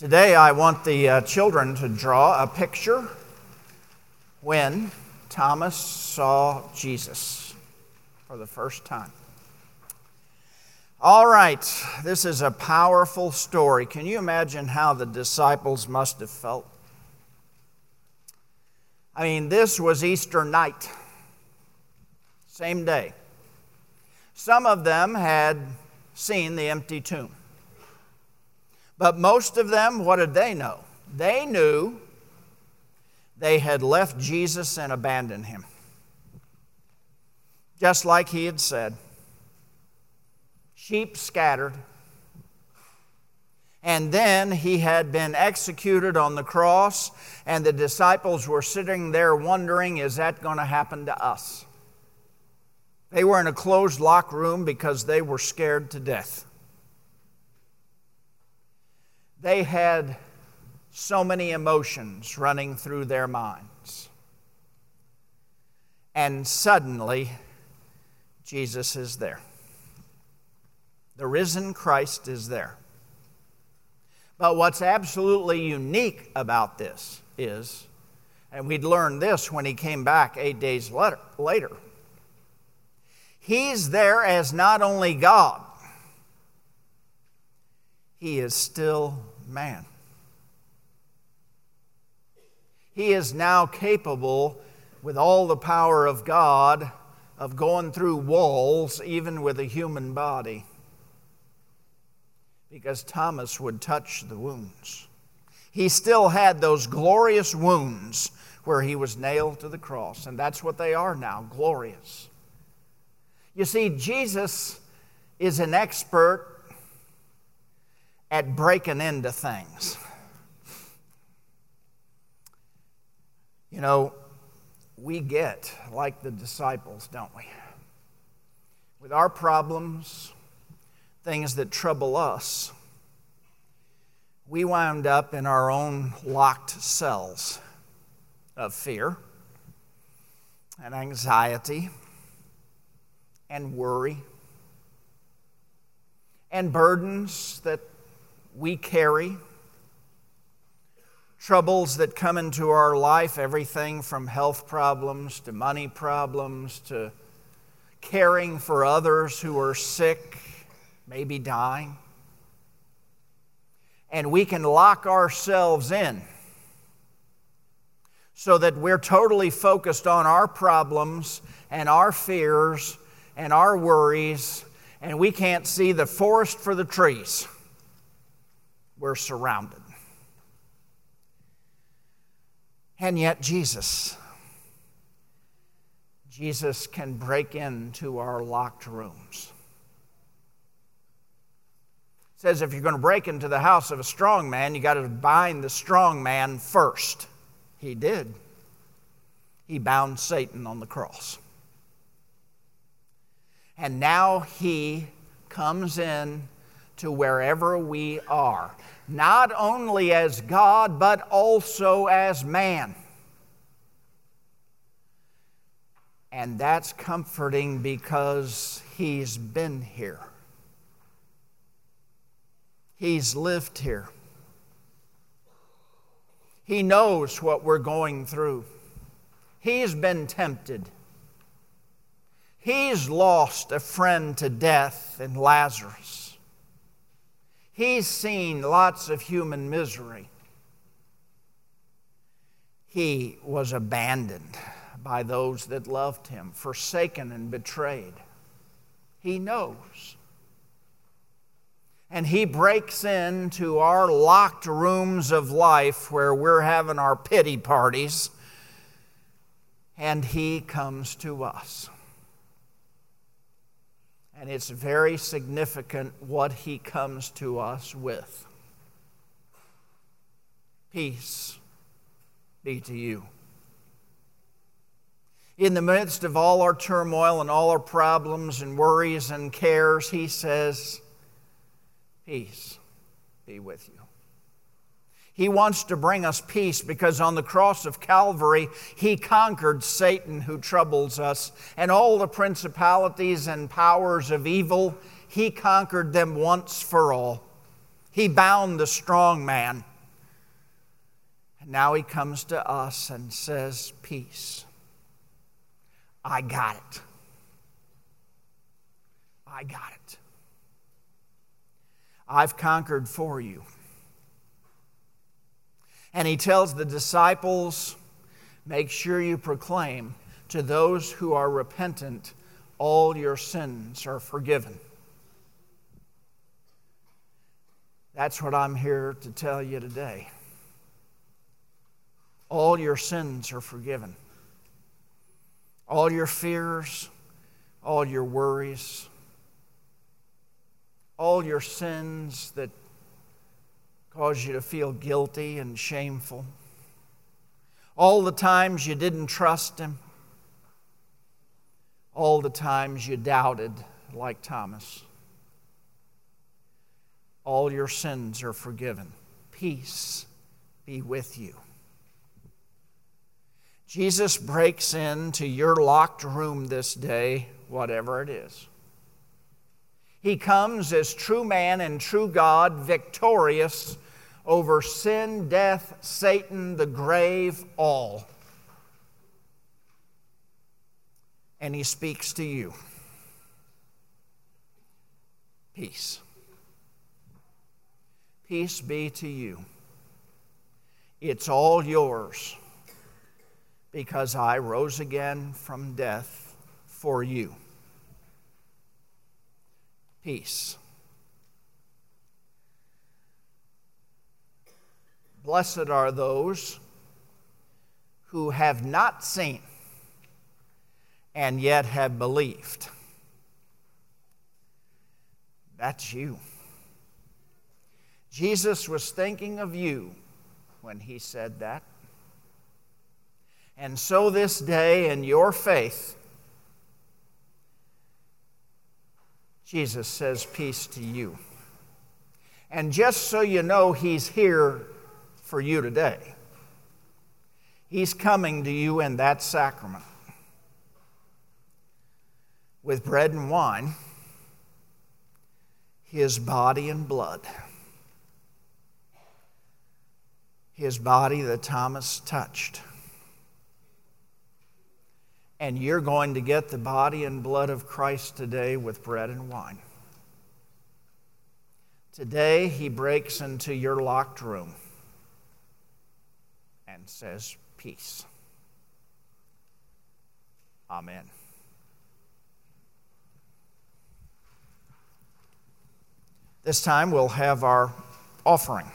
Today I want the children to draw a picture when Thomas saw Jesus for the first time. All right, this is a powerful story. Can you imagine how the disciples must have felt? I mean, this was Easter night, same day. Some of them had seen the empty tomb. But most of them, what did they know? They knew they had left Jesus and abandoned him, just like he had said. Sheep scattered. And then he had been executed on the cross, and the disciples were sitting there wondering, is that going to happen to us? They were in a closed locked room because they were scared to death. They had so many emotions running through their minds. And suddenly, Jesus is there. The risen Christ is there. But what's absolutely unique about this is, and we'd learned this when he came back 8 days later, he's there as not only God, he is still man. He is now capable, with all the power of God, of going through walls, even with a human body. Because Thomas would touch the wounds. He still had those glorious wounds where he was nailed to the cross, and that's what they are now, glorious. You see, Jesus is an expert at breaking into things. You know, we get like the disciples, don't we? With our problems, things that trouble us, we wound up in our own locked cells of fear and anxiety and worry and burdens that we carry, troubles that come into our life, everything from health problems to money problems to caring for others who are sick, maybe dying. And we can lock ourselves in so that we're totally focused on our problems and our fears and our worries, and we can't see the forest for the trees. We're surrounded. And yet Jesus can break into our locked rooms. Says if you're going to break into the house of a strong man, you got to bind the strong man first. He did. He bound Satan on the cross. And now he comes in to wherever we are, not only as God, but also as man. And that's comforting because he's been here. He's lived here. He knows what we're going through. He's been tempted. He's lost a friend to death in Lazarus. He's seen lots of human misery. He was abandoned by those that loved him, forsaken and betrayed. He knows. And he breaks into our locked rooms of life where we're having our pity parties, and he comes to us. And it's very significant what he comes to us with. Peace be to you. In the midst of all our turmoil and all our problems and worries and cares, he says, peace be with you. He wants to bring us peace because on the cross of Calvary, he conquered Satan who troubles us, and all the principalities and powers of evil, he conquered them once for all. He bound the strong man. Now he comes to us and says, peace. I got it. I got it. I've conquered for you. And he tells the disciples, make sure you proclaim to those who are repentant, all your sins are forgiven. That's what I'm here to tell you today. All your sins are forgiven. All your fears, all your worries, all your sins that cause you to feel guilty and shameful, all the times you didn't trust him, all the times you doubted like Thomas, all your sins are forgiven. Peace be with you. Jesus breaks into your locked room this day, whatever it is. He comes as true man and true God, victorious over sin, death, Satan, the grave, all. And he speaks to you. Peace. Peace be to you. It's all yours because I rose again from death for you. Peace. Blessed are those who have not seen and yet have believed. That's you. Jesus was thinking of you when he said that. And so this day in your faith, Jesus says peace to you. And just so you know, he's here for you today. He's coming to you in that sacrament with bread and wine, his body and blood. His body that Thomas touched. And you're going to get the body and blood of Christ today with bread and wine. Today, he breaks into your locked room and says, peace. Amen. This time, we'll have our offering.